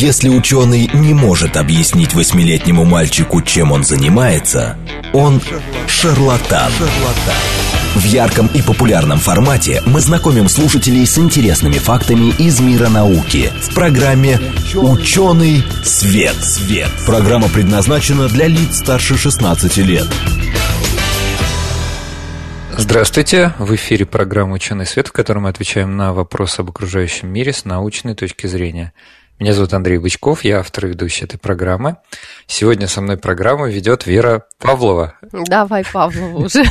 Если ученый не может объяснить восьмилетнему мальчику, чем он занимается, он шарлатан. В ярком и популярном формате мы знакомим слушателей с интересными фактами из мира науки в программе «Учёный свет». Программа предназначена для лиц старше 16 лет. Здравствуйте! В эфире программа «Учёный свет», в которой мы отвечаем на вопросы об окружающем мире с научной точки зрения. Меня зовут Андрей Бычков, я автор и ведущий этой программы. Сегодня со мной программу ведет Вера Павлова. Давай Павлова уже.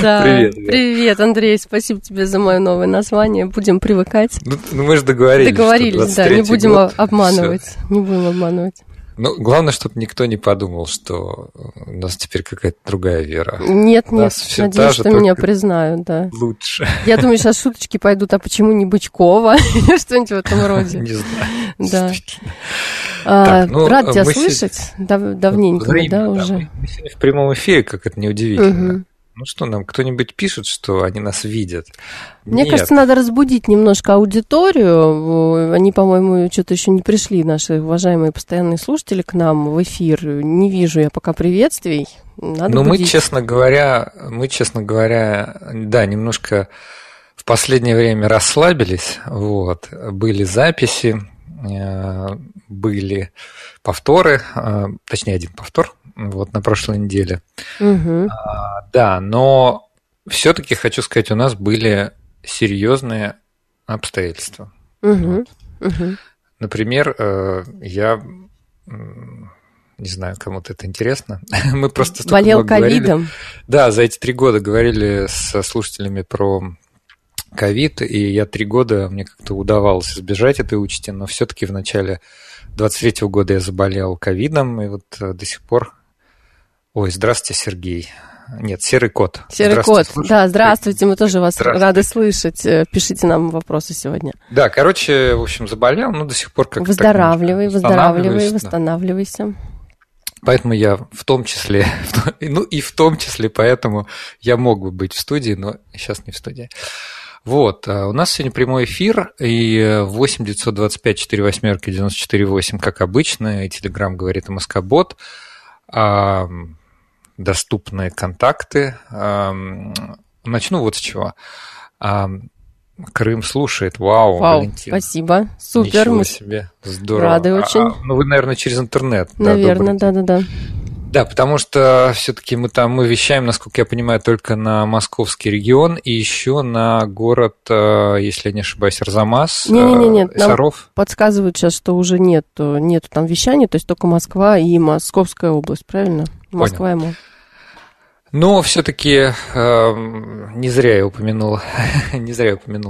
Привет. Привет, Андрей, спасибо тебе за мое новое название. Будем привыкать. Ну мы же договорились. Договорились, да, не будем обманывать. Не будем обманывать. Ну, главное, чтобы никто не подумал, что у нас теперь какая-то другая Вера. Нет, надеюсь, что меня признают, да. Лучше. Я думаю, сейчас шуточки пойдут, а почему не Бычкова? Что-нибудь в этом роде. Не знаю. Да. Рад тебя слышать. Давненько, да, уже. Мы сегодня в прямом эфире, как это неудивительно. Ну что, нам кто-нибудь пишет, что они нас видят? Мне кажется, надо разбудить немножко аудиторию. Они, по-моему, что-то еще не пришли, наши уважаемые постоянные слушатели, к нам в эфир. Не вижу я пока приветствий. Надо будить. Но мы, честно говоря, да, немножко в последнее время расслабились. Вот. Были записи, были повторы, точнее, один повтор. Вот на прошлой неделе. Угу. Да, но все-таки хочу сказать, у нас были серьезные обстоятельства. Угу. Вот. Угу. Например, я не знаю, кому-то это интересно. Мы просто болел ковидом. Да, за эти 3 года говорили со слушателями про ковид, и я 3 года мне как-то удавалось избежать этой участи, но все-таки в начале 23-го года я заболел ковидом, и вот до сих пор. Ой, здравствуйте, Сергей. Нет, Серый Кот. Серый Кот, да, здравствуйте, мы тоже вас рады слышать. Пишите нам вопросы сегодня. Да, короче, в общем, заболел, но до сих пор как-то... Выздоравливай, восстанавливайся. Поэтому я в том числе, ну и в том числе поэтому я мог бы быть в студии, но сейчас не в студии. Вот, у нас сегодня прямой эфир, и 8-925-48-94-8, как обычно, и Телеграм говорит Москобот. Доступные контакты. Начну вот с чего. Крым слушает. Вау, Валентин. Спасибо. Супер. Ничего себе. Здорово. Рады очень. Ну, вы, наверное, через интернет. Наверное, да. Да, потому что все-таки мы вещаем, насколько я понимаю, только на московский регион и еще на город, если я не ошибаюсь, Арзамас, Саров. Нам подсказывают сейчас, что уже нету там вещания, то есть только Москва и Московская область, правильно? Понял. Москва и МО. Но все-таки не зря я упомянул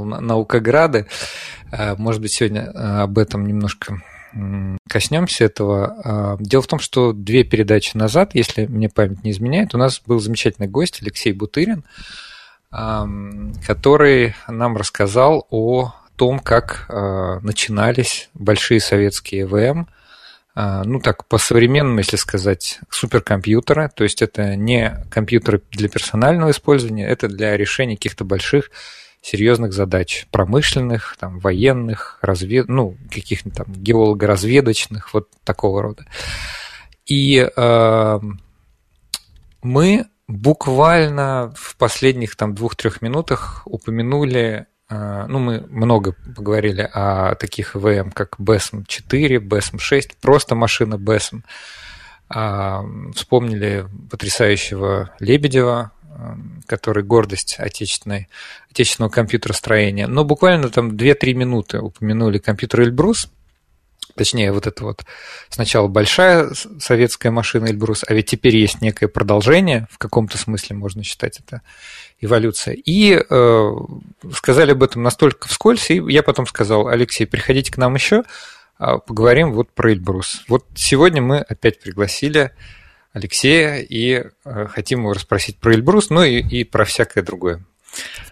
наукограды. Может быть, сегодня об этом немножко... коснемся этого. Дело в том, что 2 передачи назад, если мне память не изменяет, у нас был замечательный гость Алексей Бутырин, который нам рассказал о том, как начинались большие советские ЭВМ, ну так, по-современному, если сказать, суперкомпьютеры, то есть это не компьютеры для персонального использования, это для решения каких-то больших серьезных задач промышленных, там, военных, каких-нибудь там геолого-разведочных, вот такого рода. И мы буквально в последних 2-3 минутах упомянули, мы много поговорили о таких ЭВМ, как БЭСМ-4, БЭСМ-6, просто машина БЭСМ. Вспомнили потрясающего Лебедева, который гордость отечественного компьютеростроения. Но буквально 2-3 минуты упомянули компьютер Эльбрус, точнее вот это вот сначала большая советская машина Эльбрус, а ведь теперь есть некое продолжение, в каком-то смысле можно считать это эволюция. И сказали об этом настолько вскользь, и я потом сказал: Алексей, приходите к нам еще, поговорим вот про Эльбрус. Вот сегодня мы опять пригласили Алексея, и хотим его расспросить про Эльбрус, ну и про всякое другое.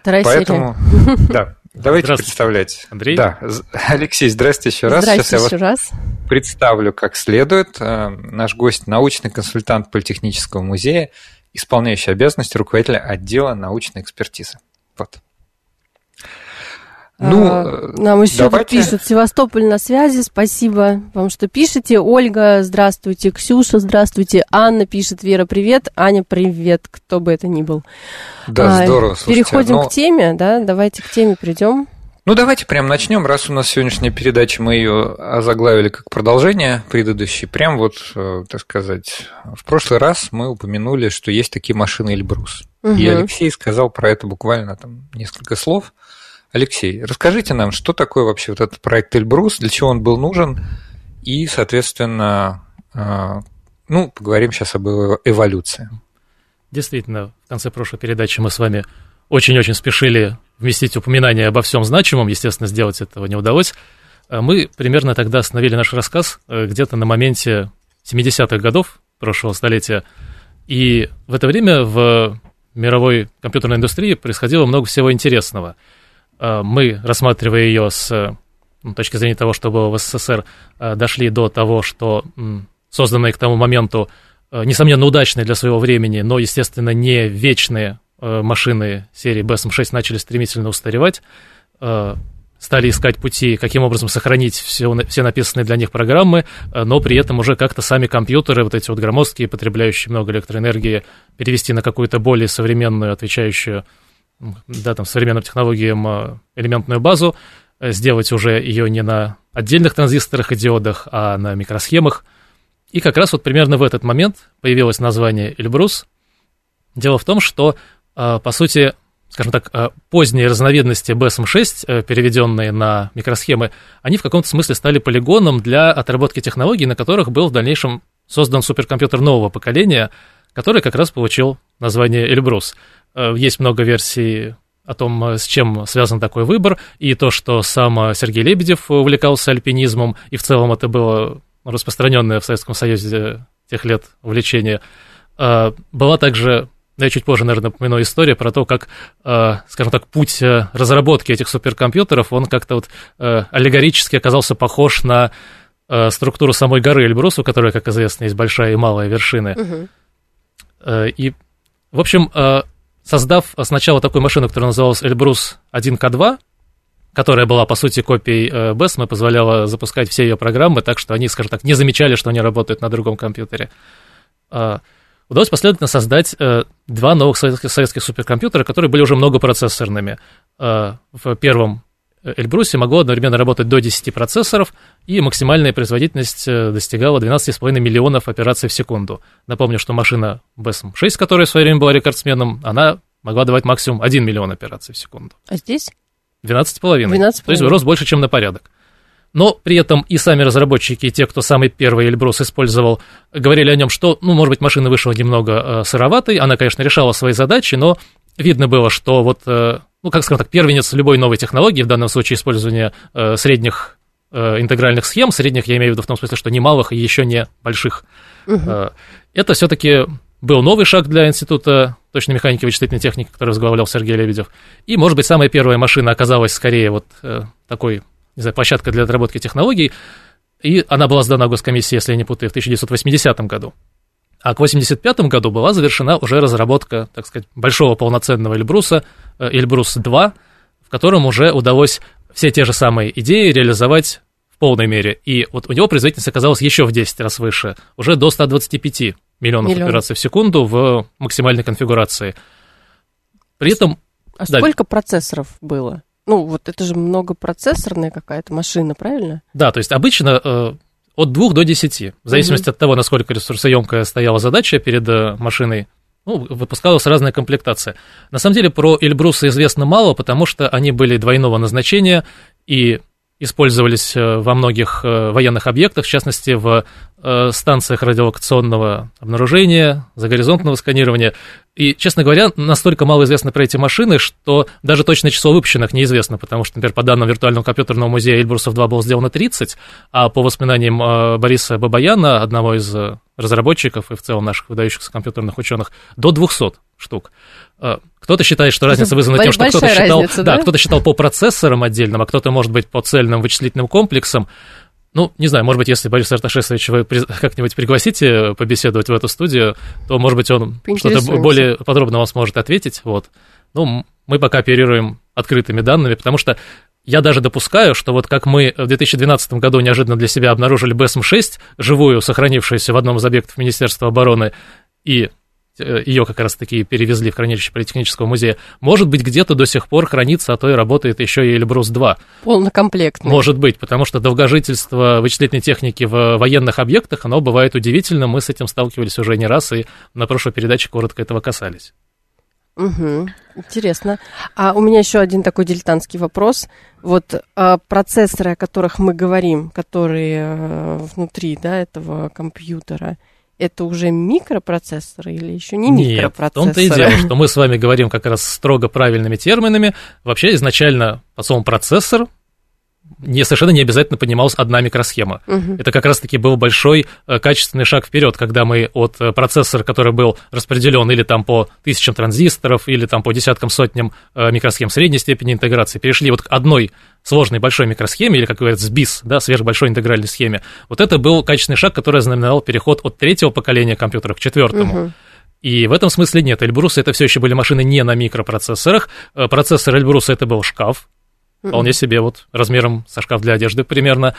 Поэтому, серия. Да, давайте представлять. Андрей? Да, Алексей, здрасте еще раз. Сейчас я вас представлю как следует. Наш гость – научный консультант Политехнического музея, исполняющий обязанности руководителя отдела научной экспертизы. Вот. Нам еще пишут: Севастополь на связи, спасибо вам, что пишете. Ольга, здравствуйте. Ксюша, здравствуйте. Анна пишет: Вера, привет. Аня, привет, кто бы это ни был. Да, здорово. Переходим к теме, да, давайте к теме придем. Ну, давайте прям начнем, раз у нас сегодняшняя передача, мы ее озаглавили как продолжение предыдущей. Прям вот, так сказать, в прошлый раз мы упомянули, что есть такие машины Эльбрус. Угу. И Алексей сказал про это буквально там несколько слов. Алексей, расскажите нам, что такое вообще вот этот проект Эльбрус, для чего он был нужен, и, соответственно, ну, поговорим сейчас об эволюции. Действительно, в конце прошлой передачи мы с вами очень-очень спешили вместить упоминание обо всем значимом, естественно, сделать этого не удалось. Мы примерно тогда остановили наш рассказ где-то на моменте 70-х годов прошлого столетия, и в это время в мировой компьютерной индустрии происходило много всего интересного. Мы, рассматривая ее с точки зрения того, что было в СССР, дошли до того, что созданные к тому моменту, несомненно, удачные для своего времени, но, естественно, не вечные машины серии БЭСМ-6 начали стремительно устаревать, стали искать пути, каким образом сохранить все написанные для них программы, но при этом уже как-то сами компьютеры, вот эти вот громоздкие, потребляющие много электроэнергии, перевести на какую-то более современную, отвечающую, да, там, современным технологиям элементную базу, сделать уже ее не на отдельных транзисторах и диодах, а на микросхемах. И как раз вот примерно в этот момент появилось название Эльбрус. Дело в том, что, по сути, скажем так, поздние разновидности БЭСМ-6, переведенные на микросхемы, они в каком-то смысле стали полигоном для отработки технологий, на которых был в дальнейшем создан суперкомпьютер нового поколения, который как раз получил название Эльбрус. Есть много версий о том, с чем связан такой выбор, и то, что сам Сергей Лебедев увлекался альпинизмом, и в целом это было распространенное в Советском Союзе тех лет увлечение. Была также, я чуть позже, наверное, упомяну, история про то, как, скажем так, путь разработки этих суперкомпьютеров, он как-то вот аллегорически оказался похож на структуру самой горы Эльбрус, у которой, как известно, есть большая и малая вершины. Угу. И, в общем, создав сначала такую машину, которая называлась Эльбрус-1К2, которая была, по сути, копией БЭСМ и позволяла запускать все ее программы, так что они, скажем так, не замечали, что они работают на другом компьютере, удалось последовательно создать два новых советских суперкомпьютера, которые были уже многопроцессорными. В первом Эльбрусе могло одновременно работать до 10 процессоров, и максимальная производительность достигала 12,5 миллионов операций в секунду. Напомню, что машина БЭСМ-6, которая в свое время была рекордсменом, она могла давать максимум 1 миллион операций в секунду. А здесь? 12,5. То есть рост больше, чем на порядок. Но при этом и сами разработчики, и те, кто самый первый Эльбрус использовал, говорили о нем, что, ну, может быть, машина вышла немного сыроватой, она, конечно, решала свои задачи, но видно было, что вот... ну, как скажем так, первенец любой новой технологии, в данном случае использование средних интегральных схем, средних я имею в виду в том смысле, что не малых и еще не больших. Uh-huh. Это все-таки был новый шаг для Института точной механики и вычислительной техники, который возглавлял Сергей Лебедев. И, может быть, самая первая машина оказалась скорее вот такой, не знаю, площадкой для отработки технологий, и она была сдана Госкомиссии, если я не путаю, в 1980 году. А к 1985 году была завершена уже разработка, так сказать, большого полноценного Эльбруса, Эльбрус-2, в котором уже удалось все те же самые идеи реализовать в полной мере. И вот у него производительность оказалась еще в 10 раз выше, уже до 125 миллионов операций в секунду в максимальной конфигурации. При этом... А да, сколько процессоров было? Ну, вот это же многопроцессорная какая-то машина, правильно? Да, то есть обычно... от 2 до 10, в зависимости от того, насколько ресурсоемкая стояла задача перед машиной, ну, выпускалась разная комплектация. На самом деле про Эльбрусы известно мало, потому что они были двойного назначения и использовались во многих военных объектах, в частности, в станциях радиолокационного обнаружения, загоризонтного сканирования. И, честно говоря, настолько мало известно про эти машины, что даже точное число выпущенных неизвестно, потому что, например, по данным виртуального компьютерного музея Эльбрусов-2 было сделано 30, а по воспоминаниям Бориса Бабаяна, одного из разработчиков и в целом наших выдающихся компьютерных ученых, до 200 штук. Кто-то считает, что разница вызвана тем, что кто-то считал, разница, да? Да, кто-то считал по процессорам отдельным, а кто-то, может быть, по цельным вычислительным комплексам. Ну, не знаю, может быть, если Борис Арташесович вы как-нибудь пригласите побеседовать в эту студию, то, может быть, он что-то более подробно вам сможет ответить. Вот. Ну, мы пока оперируем открытыми данными, потому что Я даже допускаю, что вот как мы в 2012 году неожиданно для себя обнаружили БЭСМ-6, живую, сохранившуюся в одном из объектов Министерства обороны, и ее как раз-таки перевезли в хранилище Политехнического музея, может быть, где-то до сих пор хранится, а то и работает еще и Эльбрус-2. Полнокомплектный. Может быть, потому что долгожительство вычислительной техники в военных объектах, оно бывает удивительно, мы с этим сталкивались уже не раз, и на прошлой передаче коротко этого касались. Угу, интересно. А у меня еще один такой дилетантский вопрос. Вот процессоры, о которых мы говорим, которые внутри, да, этого компьютера, это уже микропроцессоры или еще не микропроцессоры? Нет, в том-то и дело, что мы с вами говорим как раз строго правильными терминами. Вообще изначально под словом «процессор» совершенно не обязательно поднималась одна микросхема. Угу. Это как раз-таки был большой качественный шаг вперед, когда мы от процессора, который был распределен или там по тысячам транзисторов, или там по десяткам, сотням микросхем средней степени интеграции, перешли вот к одной сложной большой микросхеме, или, как говорят, СБИС, да, сверхбольшой интегральной схеме. Вот это был качественный шаг, который знаменовал переход от третьего поколения компьютеров к четвертому. Угу. И в этом смысле нет, Эльбрусы это все еще были машины не на микропроцессорах. Процессор Эльбруса это был шкаф, вполне себе вот размером со шкаф для одежды примерно.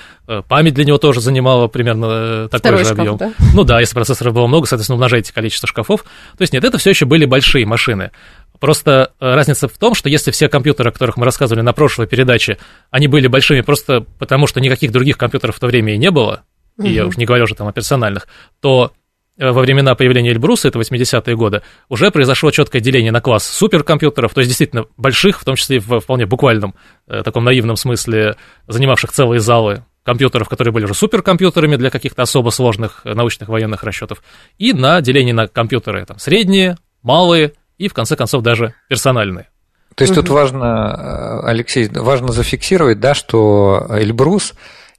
Память для него тоже занимала примерно такой же объем. Да? Ну да, если процессоров было много, соответственно, умножаете количество шкафов. То есть нет, это все еще были большие машины. Просто разница в том, что если все компьютеры, о которых мы рассказывали на прошлой передаче, они были большими просто потому, что никаких других компьютеров в то время и не было, и я уж не говорю уже там о персональных, то во времена появления Эльбруса, это 80-е годы, уже произошло четкое деление на класс суперкомпьютеров, то есть действительно больших, в том числе и в вполне буквальном, таком наивном смысле, занимавших целые залы компьютеров, которые были уже суперкомпьютерами для каких-то особо сложных научных военных расчетов, и на деление на компьютеры там, средние, малые и, в конце концов, даже персональные. То есть тут важно, Алексей, важно зафиксировать, да, что Эльбрус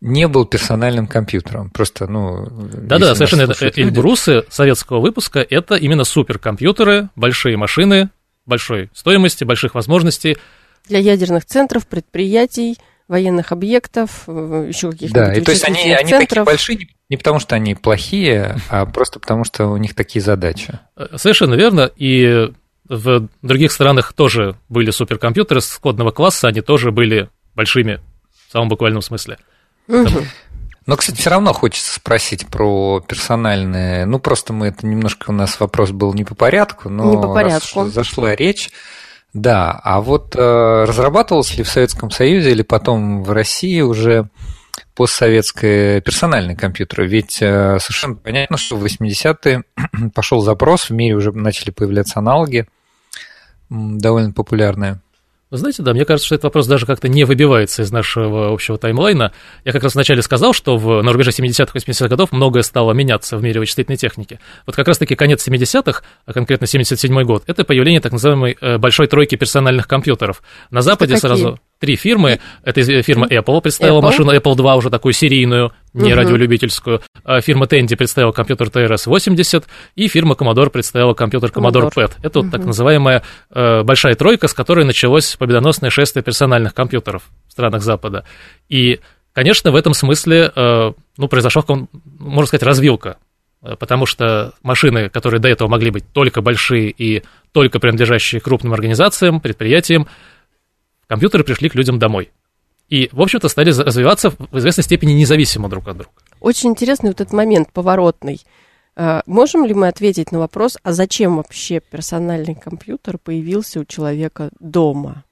не был персональным компьютером, просто, ну... Да-да, совершенно, Эльбрусы советского выпуска — это именно суперкомпьютеры, большие машины, большой стоимости, больших возможностей. Для ядерных центров, предприятий, военных объектов, еще каких-то... Да, и то есть они такие большие, не потому что они плохие, а просто потому что у них такие задачи. Совершенно верно, и в других странах тоже были суперкомпьютеры с кодного класса, они тоже были большими, в самом буквальном смысле. Но, кстати, все равно хочется спросить про персональные. Ну, просто мы это немножко, у нас вопрос был не по порядку, но раз зашла речь. Да, а вот разрабатывалась ли в Советском Союзе или потом в России уже постсоветские персональные компьютеры? Ведь совершенно понятно, что в 80-е пошел запрос, в мире уже начали появляться аналоги, довольно популярные. Вы знаете, да, мне кажется, что этот вопрос даже как-то не выбивается из нашего общего таймлайна. Я как раз вначале сказал, что на рубеже 70-х, 80-х годов многое стало меняться в мире вычислительной техники. Вот как раз-таки конец 70-х, а конкретно 77-й год, это появление так называемой большой тройки персональных компьютеров. На Западе сразу три фирмы. Это фирма Apple представила машину Apple II, уже такую серийную, не радиолюбительскую. Фирма Tandy представила компьютер TRS-80, и фирма Commodore представила компьютер Commodore PET. Это вот так называемая большая тройка, с которой началось победоносное шествие персональных компьютеров в странах Запада. И, конечно, в этом смысле произошла, можно сказать, развилка. Потому что машины, которые до этого могли быть только большие и только принадлежащие крупным организациям, предприятиям, компьютеры пришли к людям домой. И, в общем-то, стали развиваться в известной степени независимо друг от друга. Очень интересный вот этот момент поворотный. Можем ли мы ответить на вопрос, а зачем вообще персональный компьютер появился у человека дома?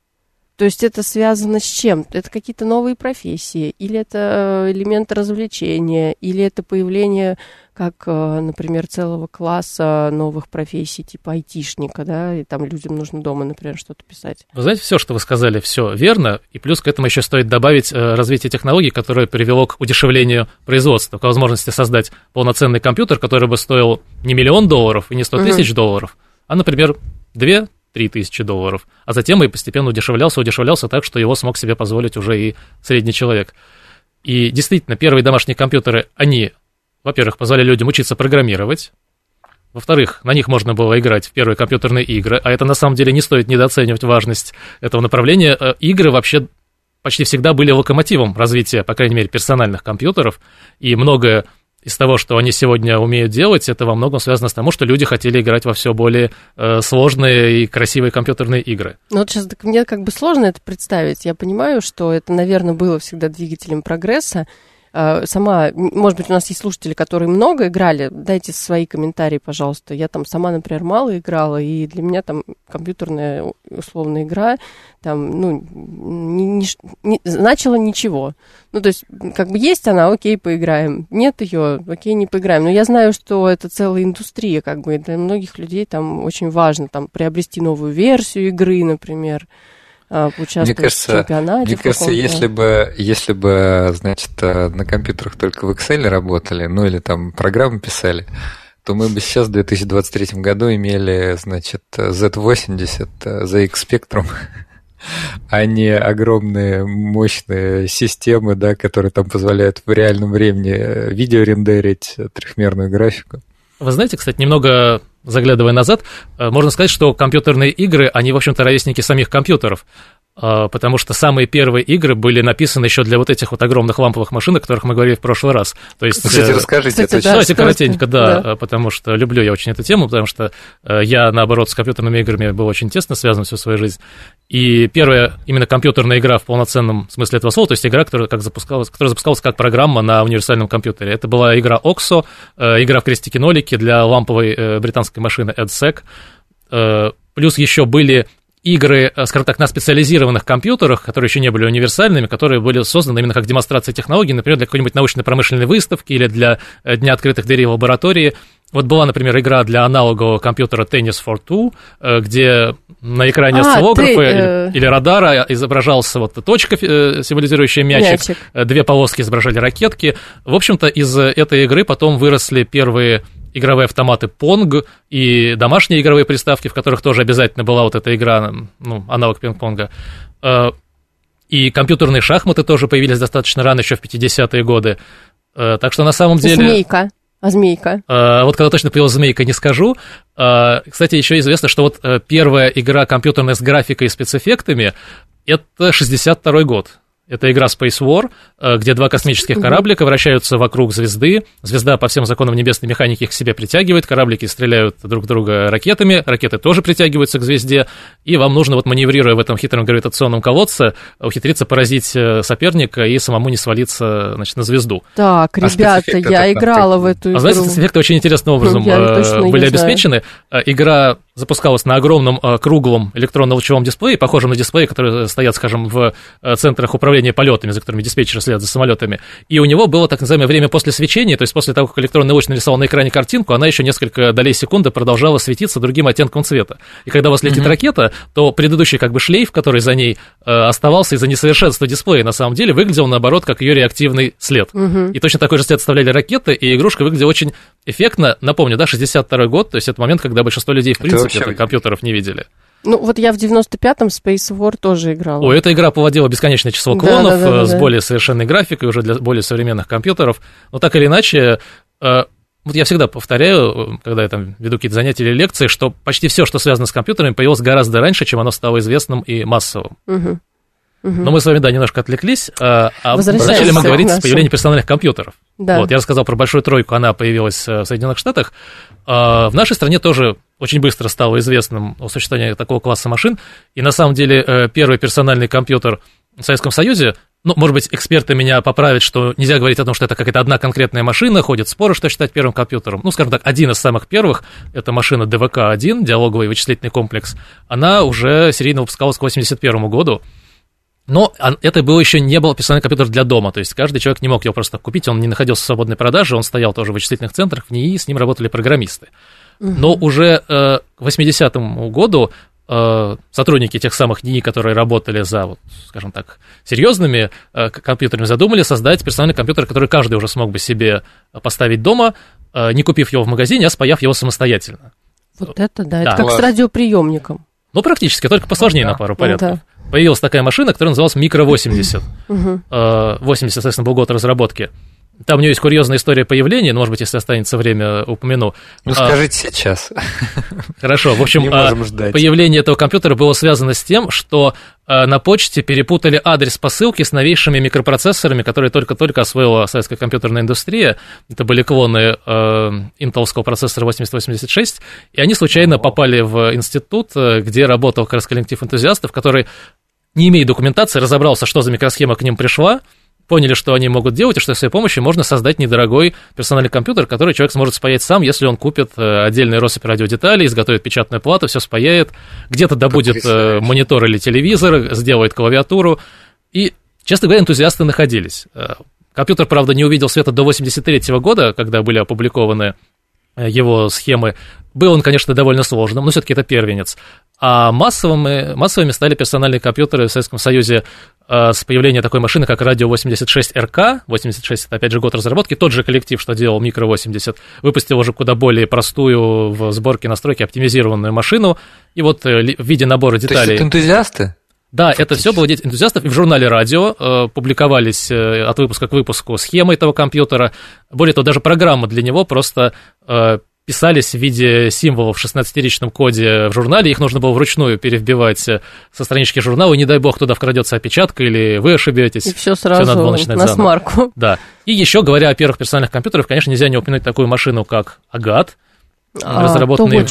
То есть это связано с чем? Это какие-то новые профессии, или это элемент развлечения, или это появление, как, например, целого класса новых профессий, типа айтишника, да, и там людям нужно дома, например, что-то писать. Вы знаете, все, что вы сказали, все верно, и плюс к этому еще стоит добавить развитие технологий, которое привело к удешевлению производства, к возможности создать полноценный компьютер, который бы стоил не $1 000 000 и не 100 000 долларов, а, например, 2-3 тысячи долларов, а затем и постепенно удешевлялся так, что его смог себе позволить уже и средний человек. И действительно, первые домашние компьютеры, они, во-первых, позволяли людям учиться программировать, во-вторых, на них можно было играть в первые компьютерные игры, а это на самом деле не стоит недооценивать важность этого направления. Игры вообще почти всегда были локомотивом развития, по крайней мере, персональных компьютеров, и многое из того, что они сегодня умеют делать, это во многом связано с тем, что люди хотели играть во все более сложные и красивые компьютерные игры. Ну вот сейчас так, мне как бы сложно это представить. Я понимаю, что это, наверное, было всегда двигателем прогресса. Сама, может быть, у нас есть слушатели, которые много играли, дайте свои комментарии, пожалуйста. Я там сама, например, мало играла, и для меня там компьютерная условная игра там, ну, не значила ничего. Ну, то есть, как бы есть она, окей, поиграем. Нет ее, окей, не поиграем. Но я знаю, что это целая индустрия, как бы, и для многих людей там очень важно там приобрести новую версию игры, например. Мне кажется, если бы, значит, на компьютерах только в Excel работали, ну или там программы писали, то мы бы сейчас в 2023 году имели, значит, Z80, ZX Spectrum, а не огромные мощные системы, да, которые там позволяют в реальном времени видео рендерить, трехмерную графику. Вы знаете, кстати, немного заглядывая назад, можно сказать, что компьютерные игры, они, в общем-то, ровесники самих компьютеров, потому что самые первые игры были написаны еще для вот этих вот огромных ламповых машин, о которых мы говорили в прошлый раз. То есть, кстати, расскажите. Кстати, да, давайте коротенько, да, потому что люблю я очень эту тему, потому что я, наоборот, с компьютерными играми был очень тесно связан всю свою жизнь. И первая именно компьютерная игра в полноценном смысле этого слова, то есть игра, которая запускалась как программа на универсальном компьютере. Это была игра Оксо, игра в крестики-нолики для ламповой британской машины EDSAC. Плюс еще были игры, скажем так, на специализированных компьютерах, которые еще не были универсальными, которые были созданы именно как демонстрация технологий, например, для какой-нибудь научно-промышленной выставки или для Дня открытых дверей в лаборатории. Вот была, например, игра для аналогового компьютера Tennis for Two, где на экране осциллографа или радара изображался вот точка, символизирующая мячик, две полоски изображали ракетки. В общем-то, из этой игры потом выросли первые игровые автоматы Pong и домашние игровые приставки, в которых тоже обязательно была вот эта игра, ну, аналог пинг-понга. И компьютерные шахматы тоже появились достаточно рано, еще в 50-е годы. Так что на самом деле... Змейка. А змейка? Вот когда точно появилась змейка, не скажу. Кстати, еще известно, что вот первая игра компьютерная с графикой и спецэффектами – это 62-й год. Это игра Space War, где два космических кораблика вращаются вокруг звезды. Звезда по всем законам небесной механики их к себе притягивает, кораблики стреляют друг друга ракетами, ракеты тоже притягиваются к звезде, и вам нужно, вот маневрируя в этом хитром гравитационном колодце, ухитриться поразить соперника и самому не свалиться, значит, на звезду. Так, ребята, я играла в эту игру. А знаете, спецэффекты очень интересным образом были обеспечены. Игра запускалась на огромном круглом электронно-лучевом дисплее, похожем на дисплеи, которые стоят, скажем, в центрах управления полетами, за которыми диспетчеры следят за самолетами. И у него было так называемое время после свечения, то есть после того, как электронный луч нарисовал на экране картинку, она еще несколько долей секунды продолжала светиться другим оттенком цвета. И когда у вас летит ракета, то предыдущий как бы шлейф, который за ней оставался из-за несовершенства дисплея, на самом деле выглядел наоборот как ее реактивный след. И точно такой же след оставляли ракеты, и игрушка выглядела очень эффектно. Напомню, да, 62-й год, то есть это момент, когда большинство людей в принципе компьютеров не видели. Ну, вот я в 95-м Space War тоже играла. О, эта игра поводила бесконечное число клонов, с более совершенной графикой, уже для более современных компьютеров. Но так или иначе, вот я всегда повторяю, когда я там веду какие-то занятия или лекции, что почти все, что связано с компьютерами, появилось гораздо раньше, чем оно стало известным и массовым. Но мы с вами, да, немножко отвлеклись, начали мы говорить о появлении персональных компьютеров. Да. Вот, я рассказал про Большую Тройку, она появилась в Соединенных Штатах. В нашей стране тоже очень быстро стало известным о существовании такого класса машин, и на самом деле первый персональный компьютер в Советском Союзе, ну, может быть, эксперты меня поправят, что нельзя говорить о том, что это какая-то одна конкретная машина, ходят споры, что считать первым компьютером. Ну, скажем так, один из самых первых, это машина ДВК-1, диалоговый вычислительный комплекс, она уже серийно выпускалась к 1981 году. Но это было еще не был персональный компьютер для дома, то есть каждый человек не мог его просто купить, он не находился в свободной продаже, он стоял тоже в вычислительных центрах, в НИИ, с ним работали программисты. Но уже к 80-му году сотрудники тех самых НИИ, которые работали за, вот, скажем так, серьезными компьютерами, задумали создать персональный компьютер, который каждый уже смог бы себе поставить дома, не купив его в магазине, а спаяв его самостоятельно. Вот это да, это как с радиоприемником. Ну, практически, только посложнее на пару порядков. Появилась такая машина, которая называлась Микро-80. 80, соответственно, был год разработки. Там у нее есть курьезная история появления, но, может быть, если останется время, упомяну. Ну, скажите сейчас. Хорошо. В общем, появление этого компьютера было связано с тем, что на почте перепутали адрес посылки с новейшими микропроцессорами, которые только-только освоила советская компьютерная индустрия. Это были клоны интеловского процессора 8086, и они случайно попали в институт, где работал как раз коллектив энтузиастов, который, не имея документации, разобрался, что за микросхема к ним пришла, поняли, что они могут делать, и что с ее помощью можно создать недорогой персональный компьютер, который человек сможет спаять сам, если он купит отдельные россыпи радиодеталей, изготовит печатную плату, все спаяет, где-то добудет монитор или телевизор, сделает клавиатуру. И, честно говоря, энтузиасты находились. Компьютер, правда, не увидел света до 1983 года, когда были опубликованы его схемы. Был он, конечно, довольно сложным, но все-таки это первенец. А массовыми стали персональные компьютеры в Советском Союзе с появлением такой машины, как Радио-86РК. 86 — это, опять же, год разработки. Тот же коллектив, что делал Микро-80, выпустил уже куда более простую в сборке, настройке оптимизированную машину. И вот в виде набора деталей... То есть это энтузиасты? Да, фактически. Это все было дети энтузиастов, и в журнале «Радио» публиковались от выпуска к выпуску схемы этого компьютера. Более того, даже программа для него просто писались в виде символов в 16-ричном коде в журнале. Их нужно было вручную перевбивать со странички журнала, и, не дай бог, туда вкрадется опечатка, или вы ошибетесь. И все сразу надо было начинать на смарку. Да. И еще, говоря о первых персональных компьютерах, конечно, нельзя не упомянуть такую машину, как «Агат», разработанные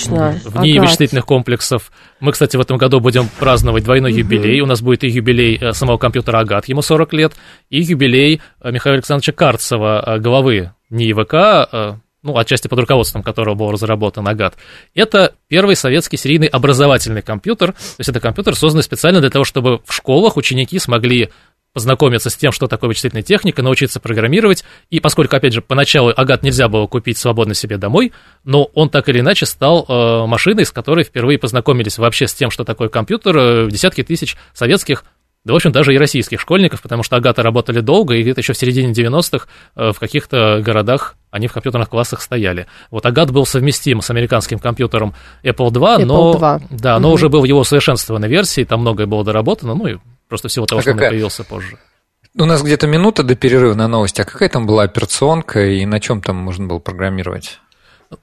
в НИИ вычислительных комплексов. Мы, кстати, в этом году будем праздновать двойной юбилей. У нас будет и юбилей самого компьютера «Агат», ему 40 лет, и юбилей Михаила Александровича Карцева, главы НИИ ВК, отчасти под руководством которого был разработан «Агат». Это первый советский серийный образовательный компьютер. То есть это компьютер, созданный специально для того, чтобы в школах ученики смогли познакомиться с тем, что такое вычислительная техника, научиться программировать. И поскольку, опять же, поначалу «Агат» нельзя было купить свободно себе домой, но он так или иначе стал машиной, с которой впервые познакомились вообще с тем, что такое компьютер, десятки тысяч советских, да, в общем, даже и российских школьников, потому что «Агаты» работали долго, и где-то еще в середине 90-х в каких-то городах они в компьютерных классах стояли. Вот «Агат» был совместим с американским компьютером Apple II, но уже был в его усовершенствованной версии, там многое было доработано, и просто всего того, что он появился позже. У нас где-то минута до перерыва на новости. А какая там была операционка и на чем там можно было программировать?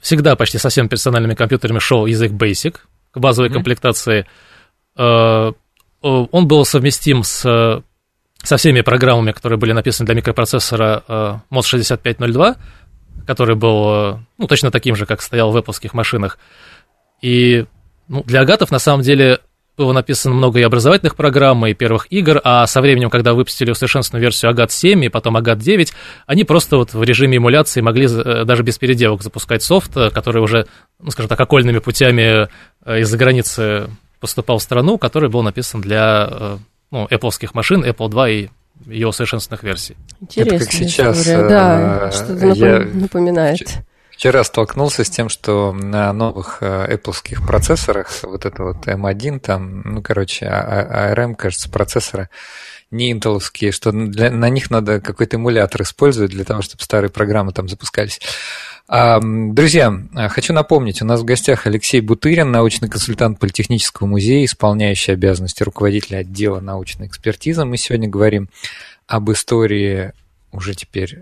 Всегда почти со всеми персональными компьютерами шел язык BASIC к базовой комплектации. Он был совместим со всеми программами, которые были написаны для микропроцессора MOS 6502, который был точно таким же, как стоял в Apple-ских машинах. И для агатов, на самом деле, было написано много и образовательных программ, и первых игр, а со временем, когда выпустили усовершенствованную версию Агат-7 и потом Агат-9, они просто в режиме эмуляции могли даже без переделок запускать софт, который уже, скажем так, окольными путями из-за границы поступал в страну, который был написан для Apple-ских машин, Apple II и ее усовершенствованных версий. Интересная история. Это как сейчас. Да, что-то напоминает. Вчера столкнулся с тем, что на новых Apple-ских процессорах, вот это вот M1, там, ARM, кажется, процессоры не интеловские, что на них надо какой-то эмулятор использовать для того, чтобы старые программы там запускались. Друзья, хочу напомнить, у нас в гостях Алексей Бутырин, научный консультант Политехнического музея, исполняющий обязанности руководителя отдела научной экспертизы. Мы сегодня говорим об истории уже теперь,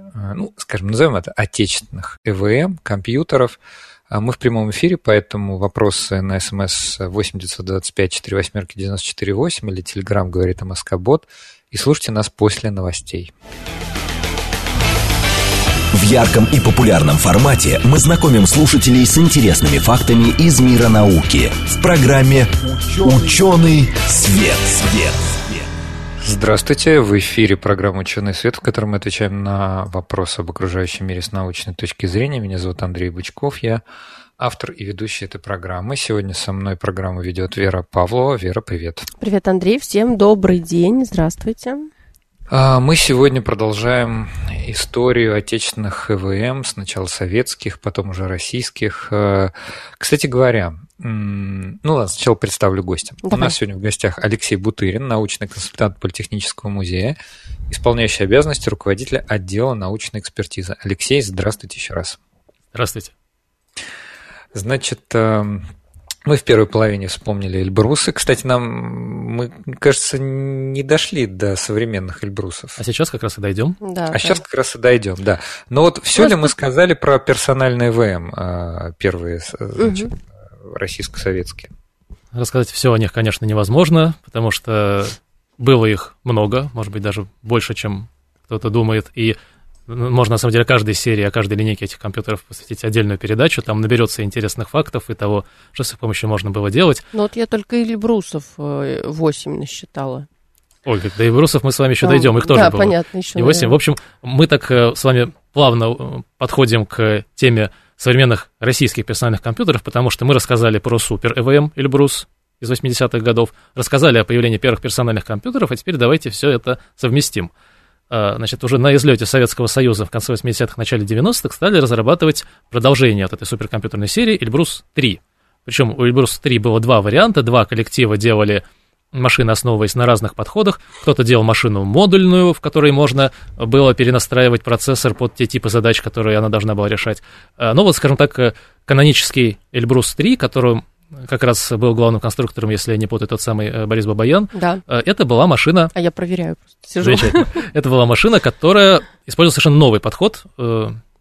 назовем это отечественных ЭВМ, компьютеров. Мы в прямом эфире, поэтому вопросы на СМС 8-925-48-94-8 или Телеграм говорит о Москобот. И слушайте нас после новостей. В ярком и популярном формате мы знакомим слушателей с интересными фактами из мира науки в программе «Учёный свет». Здравствуйте, в эфире программа «Учёный свет», в которой мы отвечаем на вопросы об окружающем мире с научной точки зрения. Меня зовут Андрей Бычков, я автор и ведущий этой программы. Сегодня со мной программу ведет Вера Павлова. Вера, привет. Привет, Андрей, всем добрый день, здравствуйте. Мы сегодня продолжаем историю отечественных ЭВМ, сначала советских, потом уже российских. Кстати говоря, сначала представлю гостя. Давай. У нас сегодня в гостях Алексей Бутырин, научный консультант Политехнического музея, исполняющий обязанности руководителя отдела научной экспертизы. Алексей, здравствуйте еще раз. Здравствуйте. Значит, Мы в первой половине вспомнили Эльбрусы. Кстати, мы, кажется, не дошли до современных Эльбрусов. А сейчас как раз и дойдем. Да, сейчас как раз и дойдем, да. Но вот все ли мы сказали про персональные ВМ, первые, значит, российско-советские? Рассказать все о них, конечно, невозможно, потому что было их много, может быть, даже больше, чем кто-то думает, и можно, на самом деле, каждой серии, о каждой линейке этих компьютеров посвятить отдельную передачу. Там наберется интересных фактов и того, что с их помощью можно было делать. Ну вот я только Эльбрусов 8 насчитала. Ой, до Эльбрусов мы с вами еще дойдем. Их тоже было. Да, понятно, еще. И 8. В общем, мы так с вами плавно подходим к теме современных российских персональных компьютеров, потому что мы рассказали про супер ЭВМ Эльбрус из 80-х годов, рассказали о появлении первых персональных компьютеров, а теперь давайте все это совместим. Значит, уже на излете Советского Союза в конце 80-х, начале 90-х стали разрабатывать продолжение от этой суперкомпьютерной серии Эльбрус-3. Причем у Эльбрус-3 было два варианта, два коллектива делали машины, основываясь на разных подходах. Кто-то делал машину модульную, в которой можно было перенастраивать процессор под те типы задач, которые она должна была решать. Но вот, скажем так, канонический Эльбрус-3, которым как раз был главным конструктором, если я не путаю, тот самый Борис Бабаян. Да. Это была машина... А я проверяю просто, сижу. Это была машина, которая использовала совершенно новый подход,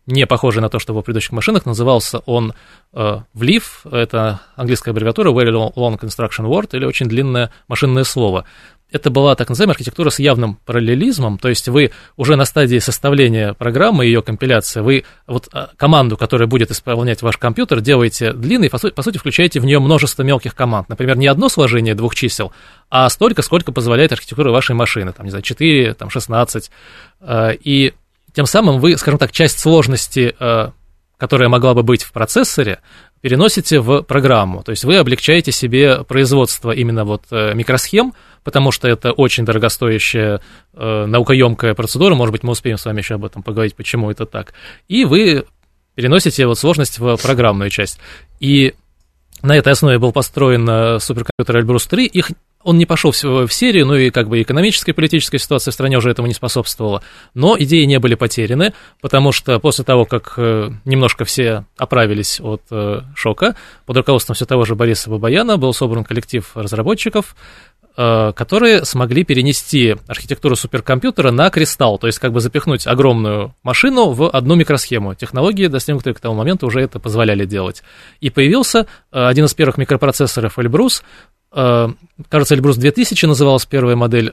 не похожий на то, что в предыдущих машинах. Назывался он ВЛИВ, это английская аббревиатура Very Long Instruction Word, или очень длинное машинное слово. Это была так называемая архитектура с явным параллелизмом, то есть вы уже на стадии составления программы, ее компиляции, вы вот команду, которая будет исполнять ваш компьютер, делаете длинной, по сути, включаете в нее множество мелких команд. Например, не одно сложение двух чисел, а столько, сколько позволяет архитектура вашей машины, там, не знаю, 4, там, 16. И тем самым вы, скажем так, часть сложности, которая могла бы быть в процессоре, переносите в программу. То есть вы облегчаете себе производство именно вот микросхем, потому что это очень дорогостоящая, наукоемкая процедура. Может быть, мы успеем с вами еще об этом поговорить, почему это так. И вы переносите вот сложность в программную часть. И на этой основе был построен суперкомпьютер Эльбрус-3. Он не пошел в серию, ну и как бы экономическая и политическая ситуация в стране уже этому не способствовала. Но идеи не были потеряны, потому что после того, как немножко все оправились от шока, под руководством все того же Бориса Бабаяна был собран коллектив разработчиков, которые смогли перенести архитектуру суперкомпьютера на кристалл, то есть как бы запихнуть огромную машину в одну микросхему. Технологии, достигнутые к тому моменту, уже это позволяли делать. И появился один из первых микропроцессоров Эльбрус, кажется, Эльбрус-2000 называлась первая модель,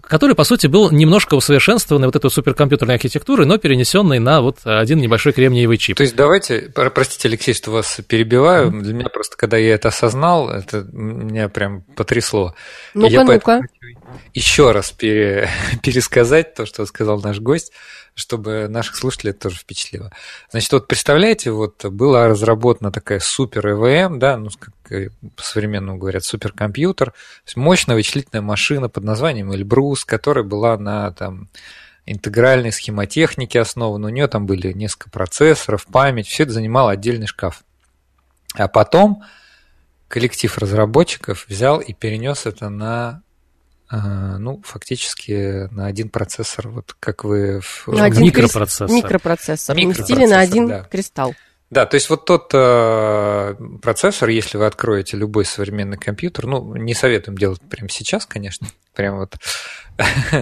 который, по сути, был немножко усовершенствованной вот этой суперкомпьютерной архитектурой, но перенесенной на вот один небольшой кремниевый чип. То есть давайте, простите, Алексей, что вас перебиваю, для меня просто, когда я это осознал, это меня прям потрясло. Ну-ка. Еще раз пересказать то, что сказал наш гость, чтобы наших слушателей это тоже впечатлило. Значит, вот представляете, вот была разработана такая супер ЭВМ, да, ну, как по-современному говорят, суперкомпьютер, то есть мощная вычислительная машина под названием Эльбрус, которая была на там интегральной схемотехнике основана, у нее там были несколько процессоров, память, все это занимало отдельный шкаф. А потом коллектив разработчиков взял и перенес это на... Ну, фактически на один процессор, вот как вы... Микропроцессор. Микропроцессор. Уместили на один кристалл. Да, то есть вот тот процессор, если вы откроете любой современный компьютер, ну, не советуем делать прямо сейчас, конечно, прям вот,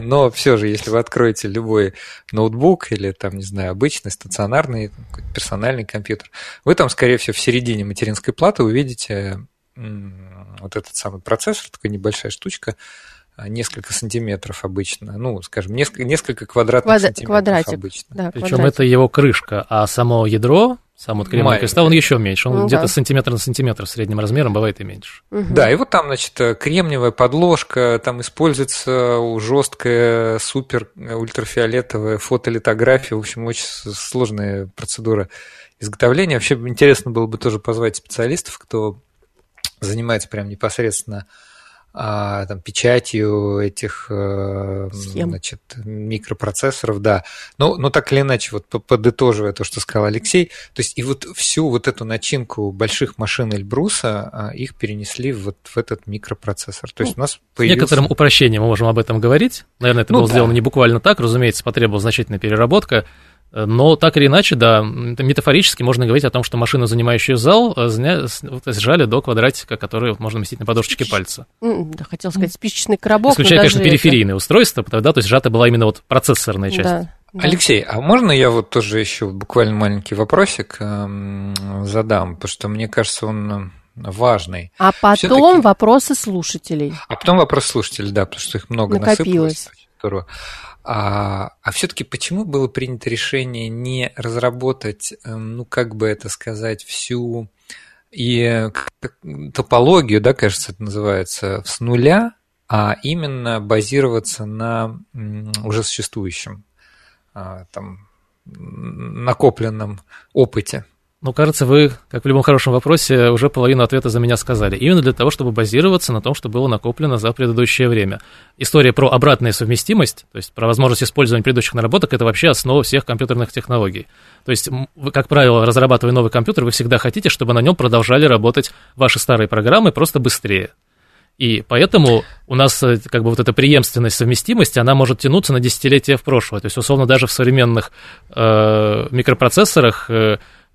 но все же, если вы откроете любой ноутбук или там, не знаю, обычный, стационарный, персональный компьютер, вы там, скорее всего, в середине материнской платы увидите вот этот самый процессор, такая небольшая штучка, несколько сантиметров обычно, ну, скажем, несколько квадратных сантиметров квадратик, обычно. Да, причем это его крышка, а само ядро, сам вот кремний кристалл, он еще меньше, он где-то сантиметр на сантиметр средним размером, бывает и меньше. Да, и вот там, значит, кремниевая подложка, там используется жесткая супер-ультрафиолетовая фотолитография, в общем, очень сложная процедура изготовления. Вообще интересно было бы тоже позвать специалистов, кто занимается прям непосредственно там, печатью этих значит, микропроцессоров, да. Но так или иначе, вот подытоживая то, что сказал Алексей, то есть и вот всю вот эту начинку больших машин Эльбруса их перенесли вот в этот микропроцессор. То есть у нас появился... С некоторым упрощением мы можем об этом говорить. Наверное, это было сделано не буквально так, разумеется, потребовалась значительная переработка. Но так или иначе, да, метафорически можно говорить о том, что машину, занимающую зал, сжали до квадратика, который можно вместить на подушечке пальца. Да, хотел сказать, спичечный коробок. Исключая, конечно, периферийные устройства, да, то есть сжата была именно вот процессорная часть. Да. Алексей, а можно я вот тоже еще буквально маленький вопросик задам, потому что мне кажется, он важный. А потом все-таки вопросы слушателей. А потом вопросы слушателей, да, потому что их много накопилось. Насыпалось. А все-таки почему было принято решение не разработать, ну, как бы это сказать, всю и топологию, да, кажется, это называется, с нуля, а именно базироваться на уже существующем, там, накопленном опыте? Ну, кажется, вы, как в любом хорошем вопросе, уже половину ответа за меня сказали. Именно для того, чтобы базироваться на том, что было накоплено за предыдущее время. История про обратную совместимость, то есть про возможность использования предыдущих наработок, это вообще основа всех компьютерных технологий. То есть вы, как правило, разрабатывая новый компьютер, вы всегда хотите, чтобы на нем продолжали работать ваши старые программы просто быстрее. И поэтому у нас как бы вот эта преемственность совместимости, она может тянуться на десятилетия в прошлое. То есть, условно, даже в современных микропроцессорах...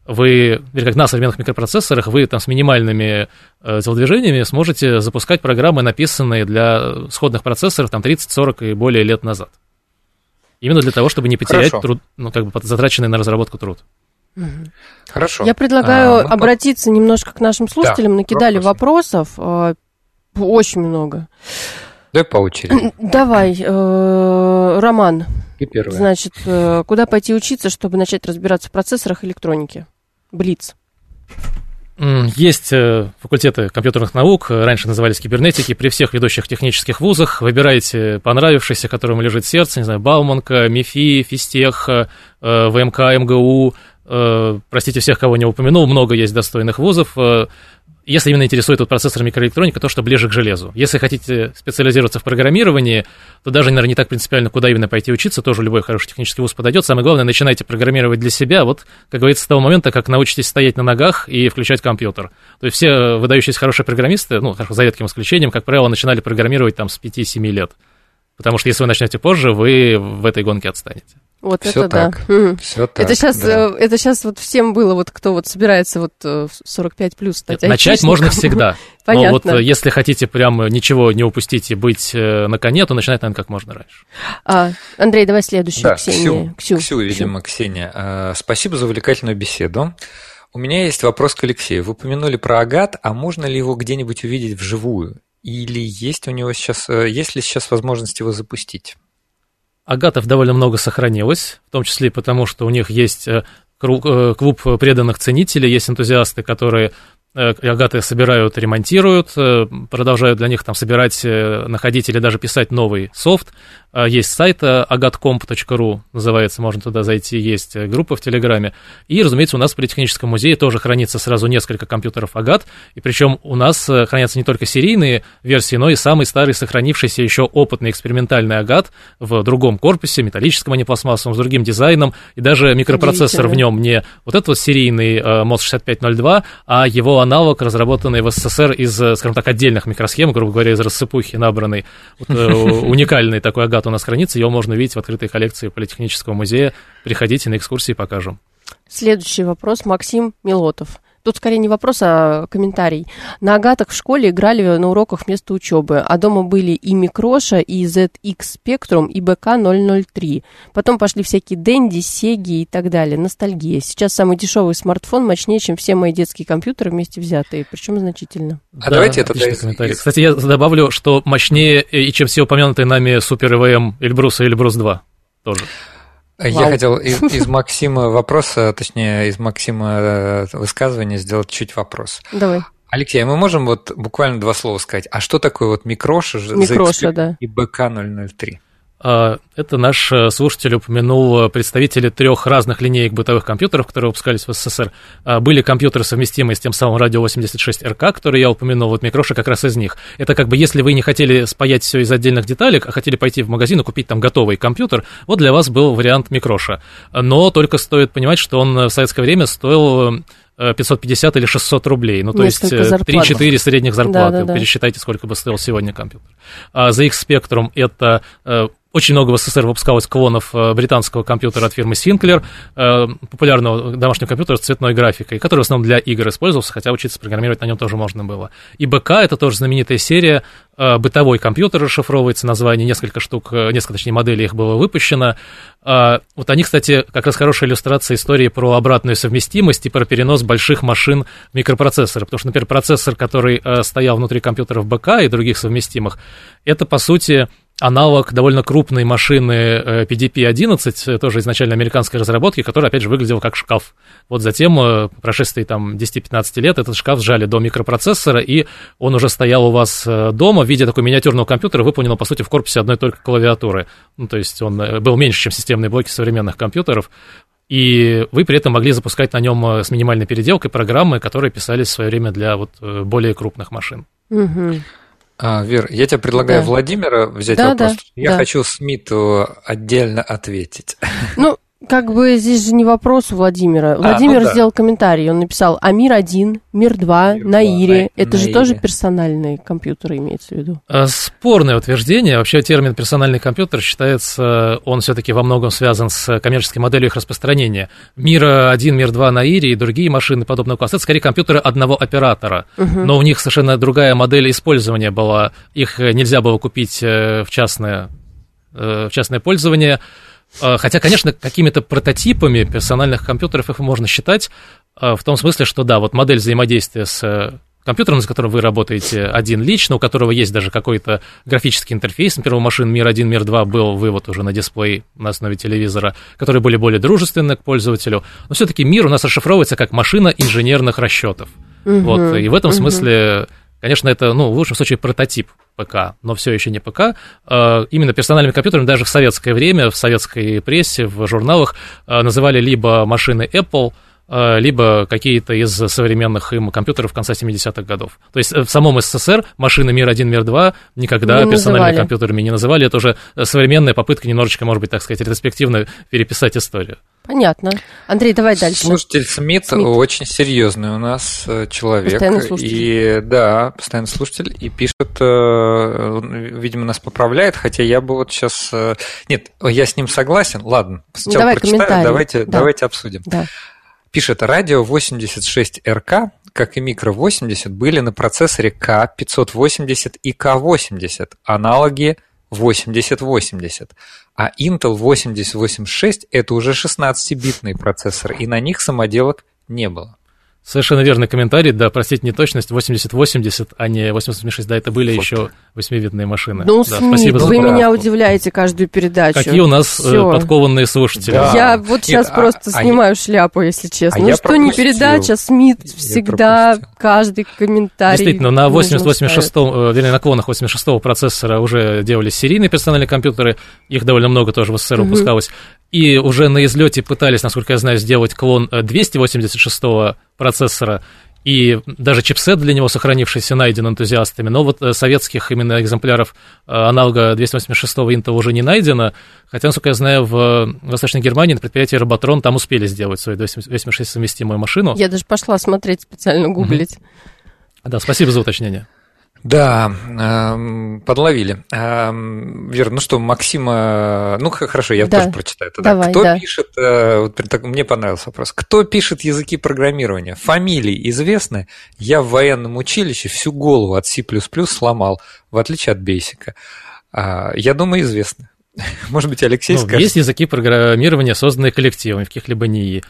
на современных микропроцессорах вы там с минимальными телодвижениями сможете запускать программы, написанные для сходных процессоров там 30-40 и более лет назад. Именно для того, чтобы не потерять труд, ну, как бы затраченный на разработку труд. Угу. Хорошо. Я предлагаю обратиться немножко к нашим слушателям. Да, накидали вопросов очень много. Давай по очереди. Давай, Роман. Ты первый. Значит, куда пойти учиться, чтобы начать разбираться в процессорах электроники? Блиц. Есть факультеты компьютерных наук, раньше назывались кибернетики, при всех ведущих технических вузах. Выбирайте понравившийся, которому лежит сердце, не знаю, Бауманка, МИФИ, Физтех, ВМК, МГУ, простите всех, кого не упомянул, много есть достойных вузов. Если именно интересует вот процессор микроэлектроника, то, что ближе к железу. Если хотите специализироваться в программировании, то даже, наверное, не так принципиально, куда именно пойти учиться, тоже любой хороший технический вуз подойдет. Самое главное, начинайте программировать для себя, вот, как говорится, с того момента, как научитесь стоять на ногах и включать компьютер. То есть все выдающиеся хорошие программисты, ну, за редким исключением, как правило, начинали программировать там с 5-7 лет. Потому что если вы начнете позже, вы в этой гонке отстанете. Вот все это так. Да. Все так. Это сейчас вот всем было, вот кто вот собирается вот 45 плюс стать. Нет, начать можно всегда. Понятно. Но вот если хотите прям ничего не упустить и быть на коне, то начинать, наверное, как можно раньше. Андрей, давай следующий. Да, Ксю, видимо, Ксения. Спасибо за увлекательную беседу. У меня есть вопрос к Алексею. Вы упомянули про Агат, а можно ли его где-нибудь увидеть вживую? Или есть ли сейчас возможность его запустить? Агатов довольно много сохранилось, в том числе и потому, что у них есть клуб преданных ценителей, есть энтузиасты, которые агаты собирают, ремонтируют, продолжают для них там собирать, находить или даже писать новый софт. Есть сайт agatcomp.ru, называется, можно туда зайти, есть группа в Телеграме. И, разумеется, у нас в Политехническом музее тоже хранится сразу несколько компьютеров агат, и причем у нас хранятся не только серийные версии, но и самый старый сохранившийся еще опытный экспериментальный агат в другом корпусе, металлическом, а не пластмассовом, с другим дизайном, и даже микропроцессор в нем не вот этот вот серийный MOS 6502, а его аналог, разработанный в СССР из, скажем так, отдельных микросхем, грубо говоря, из рассыпухи набранный. Вот, уникальный такой агат у нас хранится, его можно увидеть в открытой коллекции Политехнического музея. Приходите на экскурсии, покажем. Следующий вопрос, Максим Милотов. Тут скорее не вопрос, а комментарий. На агатах в школе играли на уроках вместо учебы, а дома были и Микроша, и ZX Spectrum, и БК-003. Потом пошли всякие Денди, Сеги и так далее. Ностальгия. Сейчас самый дешевый смартфон мощнее, чем все мои детские компьютеры вместе взятые, причем значительно. А да, давайте это комментарий. Кстати, я добавлю, что мощнее, и чем все упомянутые нами Супер ЭВМ Эльбрус и Эльбрус-2 тоже. Я хотел из Максима вопроса, точнее, из Максима высказывания сделать чуть вопрос. Давай. Алексей, мы можем вот буквально два слова сказать. А что такое вот Микроша да. и БК-003? Это наш слушатель упомянул представители трех разных линеек бытовых компьютеров, которые выпускались в СССР. Были компьютеры, совместимые с тем самым Радио-86РК, который я упомянул, вот Микроша как раз из них. Это как бы если вы не хотели спаять все из отдельных деталек, а хотели пойти в магазин и купить там готовый компьютер, вот для вас был вариант Микроша. Но только стоит понимать, что он в советское время стоил 550 или 600 рублей, ну, то есть 3-4 средних зарплаты, пересчитайте, сколько бы стоил сегодня компьютер. ZX Spectrum — это Очень много в СССР выпускалось клонов британского компьютера от фирмы Sinclair, популярного домашнего компьютера с цветной графикой, который в основном для игр использовался, хотя учиться программировать на нем тоже можно было. И БК — это тоже знаменитая серия, бытовой компьютер расшифровывается название, несколько моделей их было выпущено. Вот они, кстати, как раз хорошая иллюстрация истории про обратную совместимость и про перенос больших машин в микропроцессоры, потому что, например, процессор, который стоял внутри компьютеров БК и других совместимых, это, по сути, аналог довольно крупной машины PDP-11, тоже изначально американской разработки, которая, опять же, выглядела как шкаф. Вот затем, по прошествии 10-15 лет, этот шкаф сжали до микропроцессора, и он уже стоял у вас дома в виде такой миниатюрного компьютера, выполненного, по сути, в корпусе одной только клавиатуры. Ну, то есть он был меньше, чем системные блоки современных компьютеров, и вы при этом могли запускать на нем с минимальной переделкой программы, которые писались в свое время для вот более крупных машин. Угу. Вер, я тебе предлагаю Владимира взять вопрос. Я хочу Смиту отдельно ответить. Ну, как бы здесь же не вопрос у Владимира. Владимир сделал комментарий, он написал, а Мир-1, Мир-2, Наире, это же тоже персональные компьютеры имеется в виду? Спорное утверждение. Вообще термин персональный компьютер считается, он все-таки во многом связан с коммерческой моделью их распространения. Мир-1, Мир-2, Наире и другие машины подобного класса, это скорее компьютеры одного оператора, но у них совершенно другая модель использования была. Их нельзя было купить в частное пользование. Хотя, конечно, какими-то прототипами персональных компьютеров их можно считать, в том смысле, что да, вот модель взаимодействия с компьютером, с которым вы работаете один лично, у которого есть даже какой-то графический интерфейс, например, у машин Мир-1, Мир-2 был вывод уже на дисплей на основе телевизора, которые были более дружественны к пользователю, но все-таки Мир у нас расшифровывается как машина инженерных расчетов. Вот, и в этом смысле, конечно, это, в лучшем случае, прототип ПК, но все еще не ПК. Именно персональными компьютерами даже в советское время, в советской прессе, в журналах называли либо машины Apple, либо какие-то из современных им компьютеров конца 70-х годов. То есть в самом СССР машины Мир-1, Мир-2 никогда персональными компьютерами не называли. Это уже современная попытка немножечко, может быть, так сказать, ретроспективно переписать историю. Понятно. Андрей, давай дальше. Слушатель Смит. Очень серьезный у нас человек. Постоянный слушатель. Постоянный слушатель. И пишет, видимо, нас поправляет, хотя я бы вот сейчас... Нет, я с ним согласен. Ладно, сначала давай прочитаю, давайте обсудим. Да. Пишет, Радио-86РК, как и Микро-80, были на процессоре К580 и К80, аналоги 8080. А Intel 8086 – это уже 16-битный процессор, и на них самоделок не было. Совершенно верный комментарий, простите неточность, 8080, а не 8086, это были еще 8-битные машины. Спасибо за поправку. Вы меня удивляете каждую передачу. Какие у нас подкованные слушатели. Да. Я сейчас просто снимаю шляпу, если честно. Не передача, Смит всегда каждый комментарий. Действительно, на клонах 86-го процессора уже делались серийные персональные компьютеры, их довольно много тоже в СССР выпускалось. И уже на излете пытались, насколько я знаю, сделать клон 286-го процессора, и даже чипсет для него сохранившийся найден энтузиастами, но вот советских именно экземпляров аналога 286-го Intel уже не найдено, хотя, насколько я знаю, в Восточной Германии на предприятии Роботрон там успели сделать свою 286-совместимую машину. Я даже пошла смотреть, специально гуглить. Да, спасибо за уточнение. Да, подловили. Вера, Максима... Хорошо, я тоже прочитаю. Давай, кто пишет... мне понравился вопрос. Кто пишет языки программирования? Фамилии известны? Я в военном училище всю голову от C++ сломал, в отличие от Бейсика. Я думаю, известны. Может быть, Алексей скажет? Есть языки программирования, созданные коллективами в каких-либо НИИ.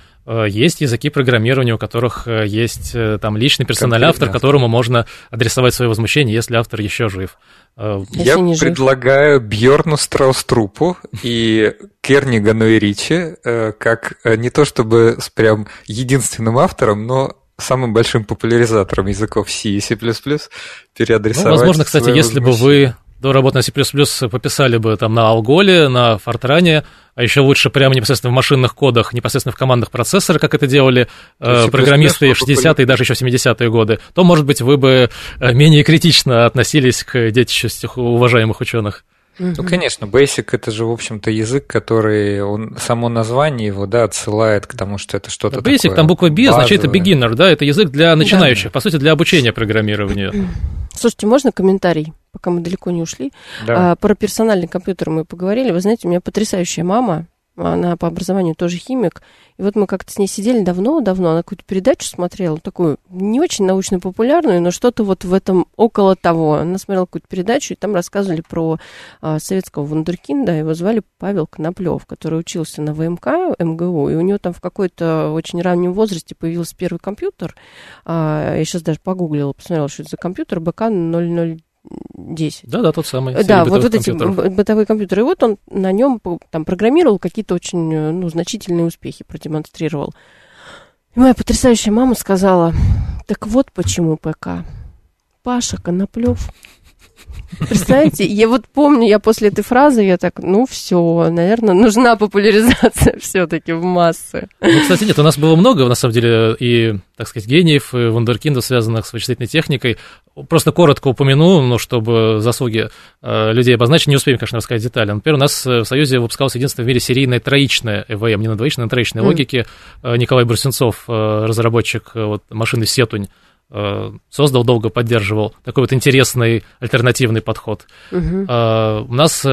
Есть языки программирования, у которых есть личный персональный автор, которому можно адресовать свои возмущения, если автор еще жив. Я предлагаю Бьорну Страус-Трупу и Кернигану и Ричи как не то чтобы прям единственным автором, но самым большим популяризатором языков C и C++ переадресовать. Возможно, кстати, если бы вы... до работы на C++ пописали бы на Алголе, на Фортране, а еще лучше прямо непосредственно в машинных кодах, непосредственно в командных процессорах, как это делали программисты в 60-е и даже еще в 70-е годы, то, может быть, вы бы менее критично относились к детищу уважаемых ученых. Конечно, Basic — это же, в общем-то, язык, который, само название его, отсылает к тому, что это что-то Basic, такое. Basic, там буква B означает beginner, это язык для начинающих, по сути, для обучения программированию. Слушайте, можно комментарий? пока мы далеко не ушли. Да. Про персональный компьютер мы поговорили. Вы знаете, у меня потрясающая мама. Она по образованию тоже химик. И вот мы как-то с ней сидели давно-давно. Она какую-то передачу смотрела, такую не очень научно-популярную, но что-то вот в этом около того. Она смотрела какую-то передачу, и там рассказывали про советского вундеркинда. Его звали Павел Коноплев, который учился на ВМК, МГУ. И у него там в какой-то очень раннем возрасте появился первый компьютер. Я сейчас даже погуглила, посмотрела, что это за компьютер. БК-009. 10. Да, тот самый. Да, вот эти бытовые компьютеры. И вот он на нем там программировал, какие-то очень значительные успехи продемонстрировал. И моя потрясающая мама сказала: так вот почему ПК. Паша Коноплев. Представляете, я вот помню, я после этой фразы, я так, ну все, наверное, нужна популяризация все-таки в массы. Ну, кстати, нет, у нас было много, на самом деле, и, так сказать, гениев, и вундеркиндов, связанных с вычислительной техникой. Просто коротко упомяну, но чтобы заслуги людей обозначить, не успеем, конечно, рассказать детали. Например, у нас в Союзе выпускалась единственная в мире серийная троичная ЭВМ, не на двоичной, на троичной логике. Николай Брусенцов, разработчик машины «Сетунь», создал, долго поддерживал такой вот интересный альтернативный подход. У нас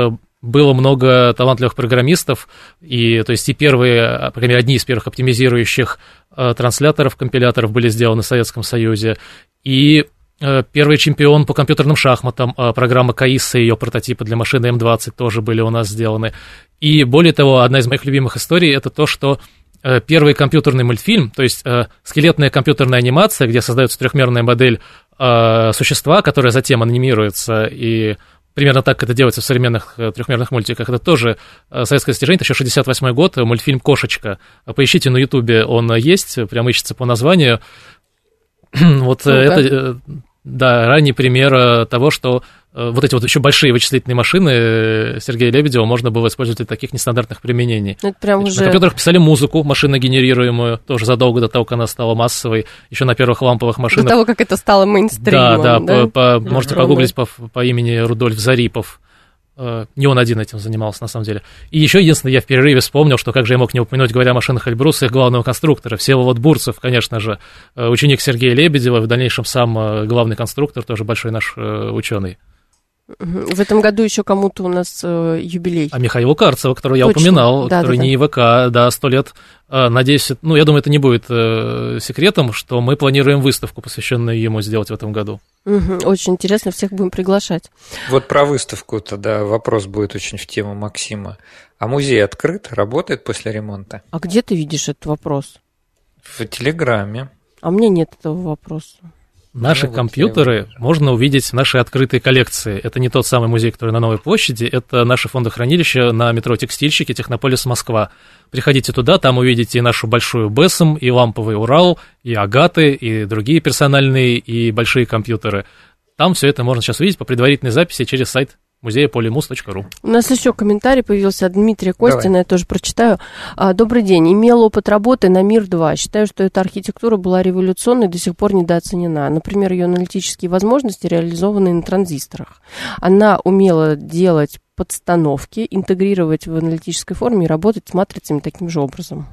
было много талантливых программистов, и, то есть, и первые, по крайней мере, одни из первых оптимизирующих трансляторов, компиляторов были сделаны в Советском Союзе, и первый чемпион по компьютерным шахматам, программа КАИСа и ее прототипы для машины М-20 тоже были у нас сделаны. И более того, одна из моих любимых историй — это то, что первый компьютерный мультфильм, то есть скелетная компьютерная анимация, где создается трехмерная модель существа, которая затем анимируется, и примерно так это делается в современных трехмерных мультиках. Это тоже советское достижение, это еще 68-й год, мультфильм «Кошечка». Поищите на Ютубе, он есть, прям ищется по названию. Вот это, да, ранний пример того, что вот эти вот еще большие вычислительные машины Сергея Лебедева можно было использовать для таких нестандартных применений. Это прям уже... На компьютерах писали музыку, машинно-генерируемую, тоже задолго до того, как она стала массовой, еще на первых ламповых машинах. До того, как это стало мейнстримом. Да? Можете погуглить по имени Рудольф Зарипов. Не он один этим занимался, на самом деле. И еще единственное, я в перерыве вспомнил, что как же я мог не упомянуть, говоря о машинах Эльбруса, их главного конструктора, Всеволод Бурцев, конечно же, ученик Сергея Лебедева, в дальнейшем сам главный конструктор, тоже большой наш ученый. В этом году еще кому-то у нас юбилей. А Михаилу Карцеву, которого я упоминал, да, который не ИВК, да, 100 лет. Надеюсь, ну, я думаю, это не будет секретом, что мы планируем выставку, посвященную ему, сделать в этом году. Очень интересно, всех будем приглашать. Вот про выставку-то, да, вопрос будет очень в тему Максима. А музей открыт, работает после ремонта? А где ты видишь этот вопрос? В Телеграме. А мне нет этого вопроса. Наши компьютеры можно увидеть в нашей открытой коллекции. Это не тот самый музей, который на Новой площади, это наше фондохранилище на метро «Текстильщики», Технополис, Москва. Приходите туда, там увидите и нашу большую БЭСМ, и ламповый Урал, и Агаты, и другие персональные, и большие компьютеры. Там все это можно сейчас увидеть по предварительной записи через сайт музея polymus.ru. У нас еще комментарий появился от Дмитрия Костина, я тоже прочитаю. Добрый день. Имел опыт работы на Мир-2. Считаю, что эта архитектура была революционной и до сих пор недооценена. Например, ее аналитические возможности реализованы на транзисторах. Она умела делать подстановки, интегрировать в аналитической форме и работать с матрицами таким же образом.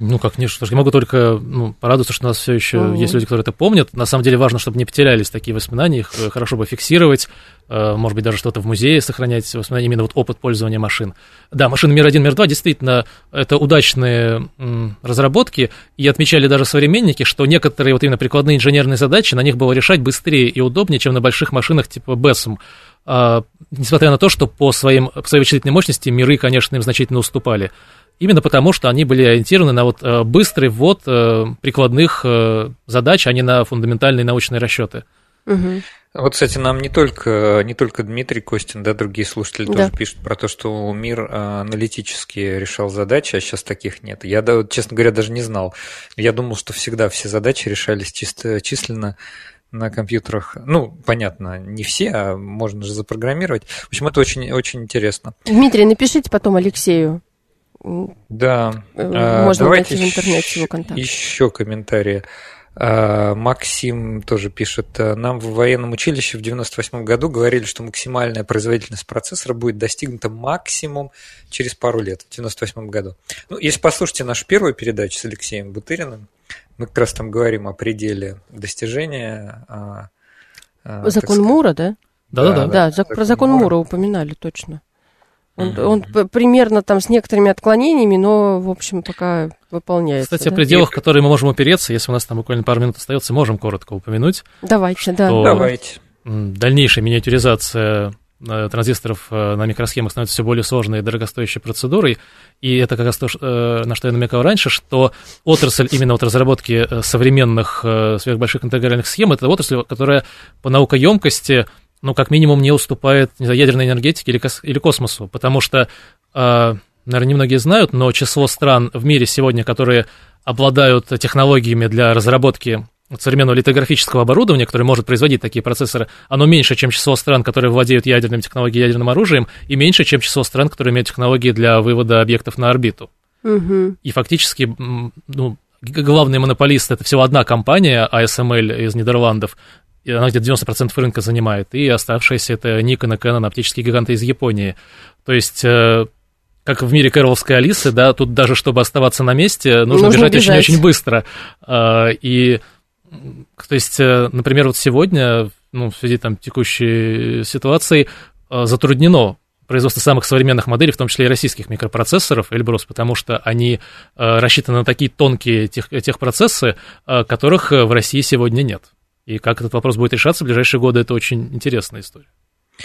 Ну, как, нет, я могу только порадоваться, что у нас все еще есть люди, которые это помнят. На самом деле важно, чтобы не потерялись такие воспоминания, их хорошо бы фиксировать, может быть, даже что-то в музее сохранять, воспоминания именно вот опыт пользования машин. Да, машины Мир-1, Мир-2 действительно это удачные разработки, и отмечали даже современники, что некоторые вот именно прикладные инженерные задачи на них было решать быстрее и удобнее, чем на больших машинах типа БЭСМ. Несмотря на то, что по своей вычислительной мощности миры, конечно, им значительно уступали. Именно потому, что они были ориентированы на вот быстрый ввод прикладных задач, а не на фундаментальные научные расчеты. Угу. Вот, кстати, нам не только Дмитрий Костин, да, другие слушатели тоже пишут про то, что мир аналитически решал задачи, а сейчас таких нет. Я, честно говоря, даже не знал. Я думал, что всегда все задачи решались чисто численно. На компьютерах, ну, понятно, не все, а можно же запрограммировать. В общем, это очень, очень интересно. Дмитрий, напишите потом Алексею. Да. Можно давайте найти в интернете его контакт. Еще комментарии. Максим тоже пишет. Нам в военном училище в 98 году говорили, что максимальная производительность процессора будет достигнута максимум через пару лет, в 98 году. Ну, если послушайте нашу первую передачу с Алексеем Бутыриным, мы как раз там говорим о пределе достижения. Закон Мура, да? Да, про закон Мура упоминали, точно. Он примерно там с некоторыми отклонениями, но, в общем, пока выполняется. Кстати, о пределах, которые мы можем опереться, если у нас там буквально пару минут остается, можем коротко упомянуть. Давайте. Дальнейшая миниатюризация транзисторов на микросхемах становится все более сложной и дорогостоящей процедурой, и это как раз то, на что я намекал раньше, что отрасль именно от разработки современных сверхбольших интегральных схем — это отрасль, которая по наукоемкости, ну, как минимум, не уступает ядерной энергетике или космосу, потому что, наверное, немногие знают, но число стран в мире сегодня, которые обладают технологиями для разработки современного литографического оборудования, которое может производить такие процессоры, оно меньше, чем число стран, которые владеют ядерными технологиями, ядерным оружием, и меньше, чем число стран, которые имеют технологии для вывода объектов на орбиту. Угу. И фактически, ну, главный монополист — это всего одна компания, ASML из Нидерландов, она где-то 90% рынка занимает, и оставшиеся — это Nikon и Canon, оптические гиганты из Японии. То есть, как в мире кэроловской Алисы, да, тут даже, чтобы оставаться на месте, нужно бежать очень-очень быстро. И... То есть, например, вот сегодня, ну, в связи там текущей ситуации, затруднено производство самых современных моделей, в том числе и российских микропроцессоров Эльбрус, потому что они рассчитаны на такие тонкие техпроцессы, которых в России сегодня нет. И как этот вопрос будет решаться в ближайшие годы, это очень интересная история.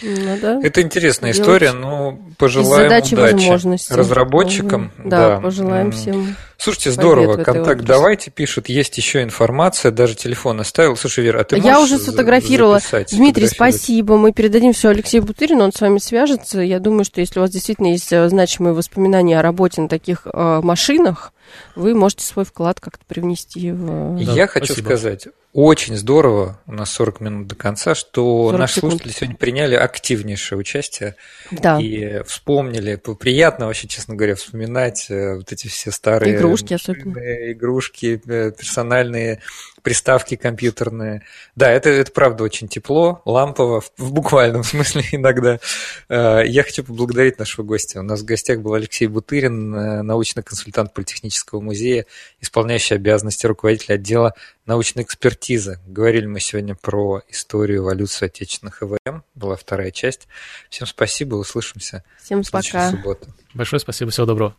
Это интересная история, но пожелаем удачи разработчикам. Да, пожелаем всем. Слушайте, здорово, контакт «Давайте» пишет, есть еще информация, даже телефон оставил. Слушай, Вера, а ты можешь записать? Я уже сфотографировала. Дмитрий, спасибо, мы передадим все Алексею Бутырину, он с вами свяжется. Я думаю, что если у вас действительно есть значимые воспоминания о работе на таких машинах, вы можете свой вклад как-то привнести в... Я хочу сказать... Очень здорово, у нас 40 минут до конца, что наши слушатели сегодня приняли активнейшее участие и вспомнили. Приятно вообще, честно говоря, вспоминать вот эти все старые игрушки, игрушки, персональные приставки компьютерные. Да, это правда очень тепло, лампово, в буквальном смысле иногда. Я хочу поблагодарить нашего гостя. У нас в гостях был Алексей Бутырин, научный консультант Политехнического музея, исполняющий обязанности руководителя отдела научной экспертизы. Говорили мы сегодня про историю эволюции отечественных ЭВМ. Была вторая часть. Всем спасибо, услышимся. Всем пока. Большое спасибо, всего доброго.